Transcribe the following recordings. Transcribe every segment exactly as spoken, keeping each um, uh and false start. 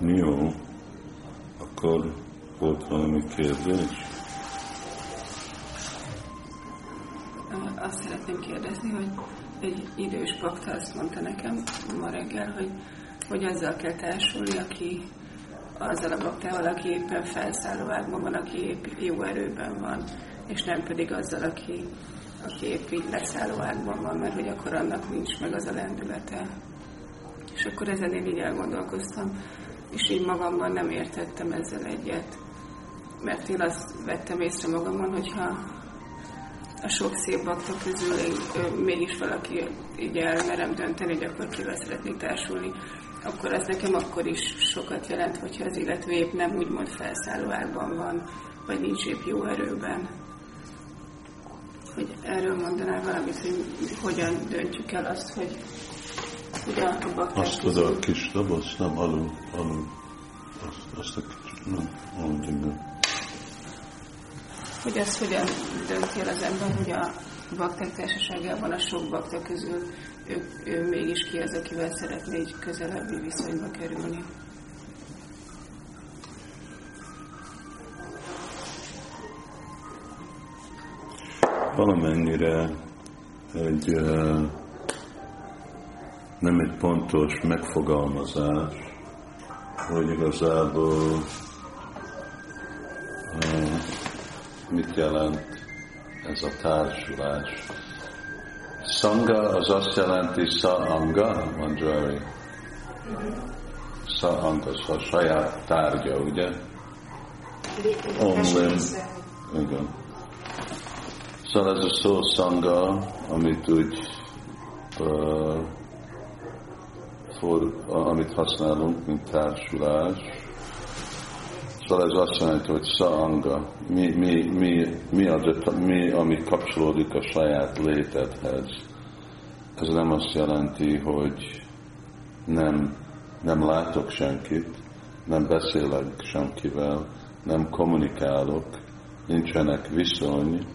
jó, akkor volt valami kérdés? Azt szeretném kérdezni, hogy egy idős bakta azt mondta nekem ma reggel, hogy, hogy azzal kell társulni, aki azzal a baktával, aki éppen felszálló ágban van, aki épp jó erőben van, és nem pedig azzal, aki, aki épp így leszálló ágban van, mert hogy akkor annak nincs meg az a lendülete. És akkor ezen én így elgondolkoztam, és így magamban nem értettem ezzel egyet. Mert én azt vettem észre magamon, hogyha a sok szép bakta közül én, ö, mégis valaki így elmerem dönteni, hogy akkor kivel szeretnék társulni, akkor ez nekem akkor is sokat jelent, hogyha az illető épp nem úgymond felszálló ágban van, vagy nincs épp jó erőben. Hogy erről mondanál valamit, hogy hogyan döntjük el azt, hogy ugyan a baktát... Azt az a kis doboz, nem alul, alul. Azt, azt a kis, nem, alul, igen. Hogy az hogyan dönti el az ember, hogy a bakták társaságában a sok bakta közül ő, ő mégis ki az, akivel szeretné így közelebbi viszonyba kerülni. Valamennyire egy nem egy pontos megfogalmazás, hogy igazából mit jelent ez a társulás? Sangha az azt jelenti sa-anga, Manjari. Sa-anga, az a saját tárgya, ugye? Only. Igen. Szóval ez a szó sangha, amit úgy uh, for, uh, amit használunk, mint társulás. Szóval ez azt jelenti, hogy sa-anga, mi, mi, mi, mi, az, mi, ami kapcsolódik a saját létedhez. Ez nem azt jelenti, hogy nem, nem látok senkit, nem beszélek senkivel, nem kommunikálok, nincsenek viszony,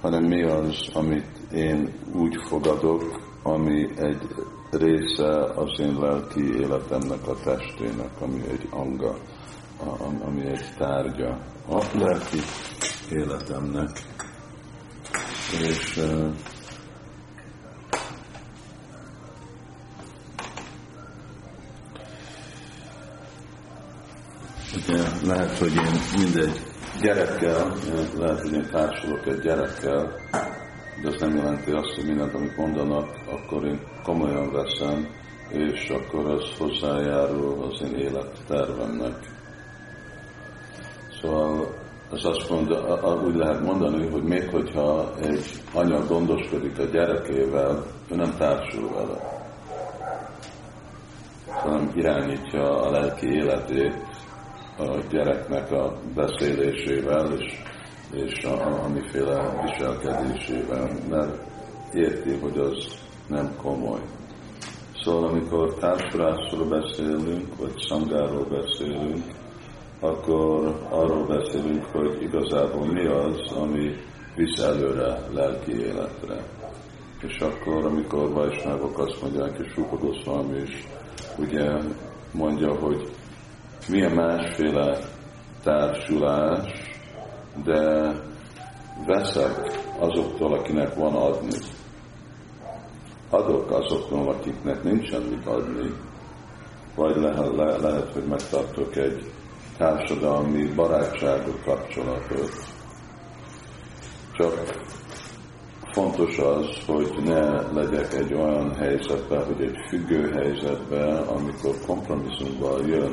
hanem mi az, amit én úgy fogadok, ami egy része az én lelki életemnek, a testének, ami egy anga. Ami egy tárgya a lelki életemnek. És uh, ugye lehet, hogy én mindegy gyerekkel, lehet, hogy én társulok egy gyerekkel, de az nem jelenti azt, hogy mindent, amit mondanak, akkor én komolyan veszem, és akkor az hozzájárul az én élettervemnek. Szóval az azt mondja, úgy lehet mondani, hogy még hogyha egy anya gondoskodik a gyerekével, ő nem társul vele, hanem irányítja a lelki életét a gyereknek a beszélésével és, és a, amiféle viselkedésével, mert érti, hogy az nem komoly. Szóval amikor társulásról beszélünk, vagy szangáról beszélünk, akkor arról beszélünk, hogy igazából mi az, ami visz előre lelki életre. És akkor, amikor Vaisnavok azt mondják, és Rupa Goszvámi is ugye mondja, hogy milyen másféle társulás, de veszek azoktól, akinek van adni. Adok azoktól, akiknek nincsen mit adni. Vagy lehet, le, lehet hogy megtartok egy társadalmi barátságok kapcsolatot. Csak fontos az, hogy ne legyek egy olyan helyzetben, hogy egy függő helyzetben, amikor kompromisszumban jön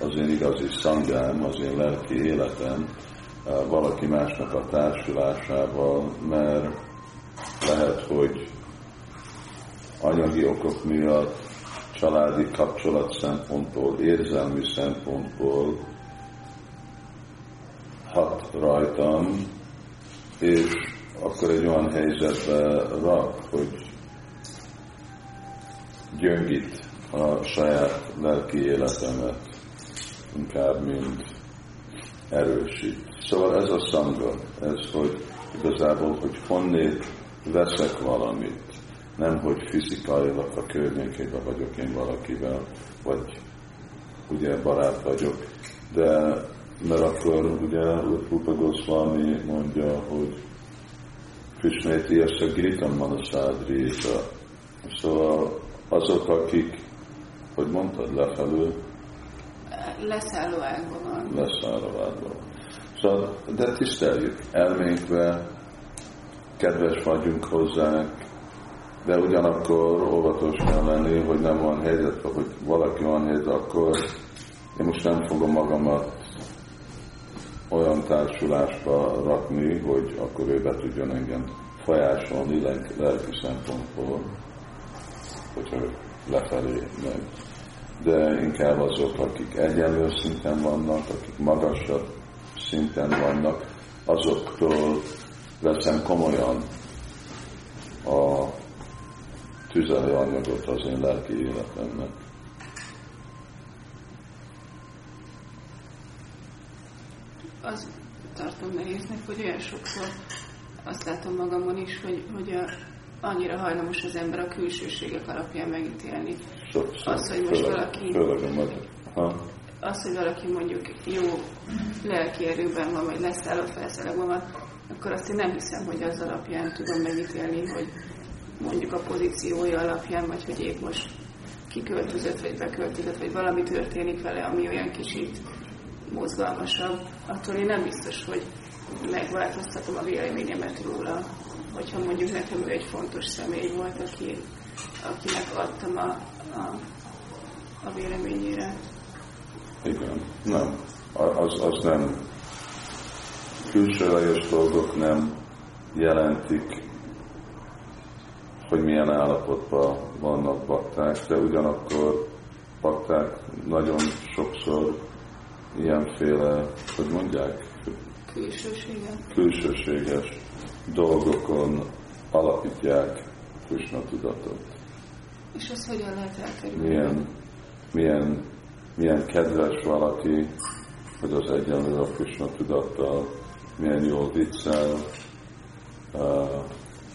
az én igazi szangám, az én lelki életem valaki másnak a társulásával, mert lehet, hogy anyagi okok miatt, családi kapcsolat szempontból, érzelmi szempontból hat rajtam, és akkor egy olyan helyzetbe rak, hogy gyöngít a saját lelki életemet, inkább mint erősít. Szóval ez a szanga, ez, hogy igazából, hogy honnét veszek valamit, nem hogy fizikailag a környékében vagyok én valakivel, vagy ugye barát vagyok. De mert akkor ugye Rupa Goswami mondja, hogy Krishnati és a Gita Manasadrita. Szóval azok, akik, hogy mondtad, lefelül? Leszálló ágban. Leszálló ágban. Szóval, de tiszteljük, elménkbe, kedves vagyunk hozzánk, de ugyanakkor óvatos kell lenni, hogy nem van helyzet, vagy hogy valaki van helyzet, akkor én most nem fogom magamat olyan társulásba rakni, hogy akkor ő be tudjon engem folyásolni lelki szempontból, hogyha lefelé megy. De inkább azok, akik egyenlő szinten vannak, akik magasabb szinten vannak, azoktól veszem komolyan a tüzelő anyagot az én lelki életemnek. Azt tartom nehéznek, hogy olyan sokszor azt látom magamon is, hogy, hogy a, annyira hajlamos az ember a külsőségek alapján megítélni. Sokszor. Az, hogy most valaki... Az, hogy valaki mondjuk jó lelki erőben van, vagy leszálló felszállóban van, akkor azt én nem hiszem, hogy az alapján tudom megítélni, hogy mondjuk a pozíciója alapján, vagy hogy épp most kiköltözött, vagy beköltözött, vagy valami történik vele, ami olyan kicsit mozgalmasabb, attól én nem biztos, hogy megváltoztatom a véleményemet róla, hogyha mondjuk nekem ő egy fontos személy volt, aki, akinek adtam a, a, a véleményére. Igen, nem. Az, az nem. Külsőleges dolgok nem jelentik, hogy milyen állapotban vannak bakták, de ugyanakkor bakták nagyon sokszor ilyenféle, hogy mondják, külsőséges, külsőséges dolgokon alapítják Krishna tudatot. És az hogyan lehet elkerülni? Milyen, milyen, milyen kedves valaki, hogy az egyenlő a Krishna tudattal, milyen jól viccel, uh,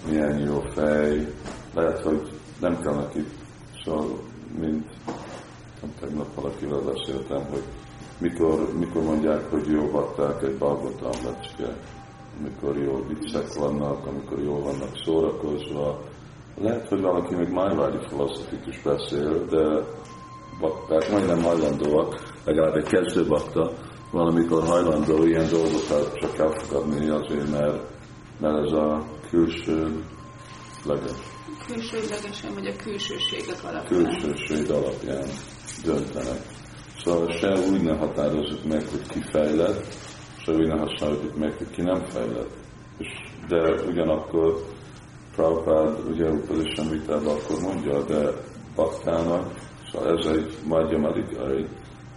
milyen jó fej, lehet, hogy nem kell neki, szóval, mint tegnap valakivel beszéltem, hogy mikor, mikor mondják, hogy jó bakták egy balgotán lecske, amikor jó viccek vannak, amikor jól vannak szórakozva. Lehet, hogy valaki még májvágyi filozofit is beszél, de bakták majdnem hajlandóak, legalább egy kezdő bakta, valamikor hajlandó ilyen dolgokat csak elfogadni azért, mert, mert ez a külsőleges. Külsőlegesen, vagy a külsőségek alapján. Külsőség alapján döntenek. Szóval se úgy ne határozzuk meg, hogy ki fejlett, se úgy ne használjuk meg, hogy ki nem fejlett. És de ugyanakkor Prabhupád ugye Upadishan vitában akkor mondja, de baktának, szóval ez egy madhyamalika, ő,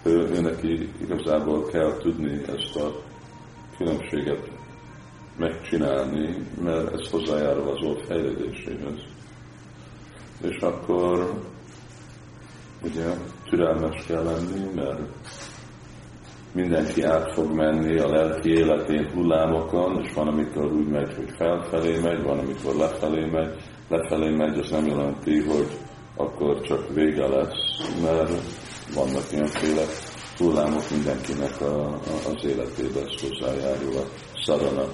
őneki igazából kell tudni ezt a különbséget megcsinálni, mert ez hozzájárul az ő fejlődéséhez. És akkor ugye türelmes kell lenni, mert mindenki át fog menni a lelki életén hullámokon, és van, amikor úgy megy, hogy felfelé megy, van, amikor lefelé megy. Lefelé megy, az nem jelenti, hogy akkor csak vége lesz, mert vannak ilyenféle hullámok mindenkinek a, a, az életébe, ez hozzájárul a szarana,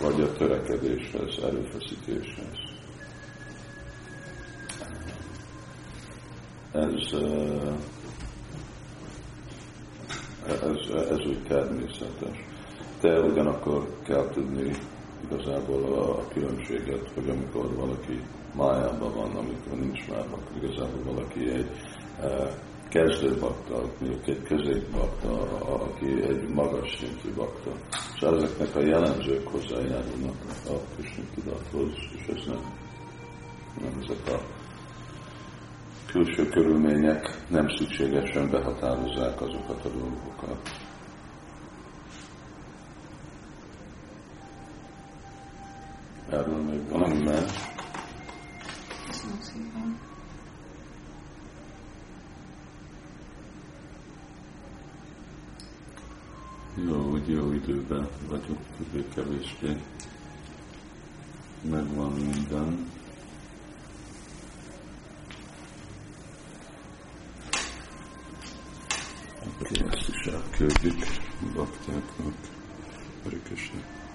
vagy a törekedéshez, erőfeszítéshez. Ez, ez, ez úgy természetes. De ugyanakkor kell tudni igazából a különbséget, hogy amikor valaki májában van, amikor nincs májában, igazából valaki egy kezdő bakta, egy középbakta, aki egy magas szintű bakta. És ezeknek a jellemzők hozzájárulnak a Krishna tudathoz, és ez nem, nem ezek a külső körülmények nem szükségesen behatározzák azokat a dolgokat. Erről még valami más? Köszönöm szépen. Jó, hogy jó időben vagyok, hogy kevésbé megvan minden. Oké, okay, ezt is elküldjük baktáknak, örökösnek.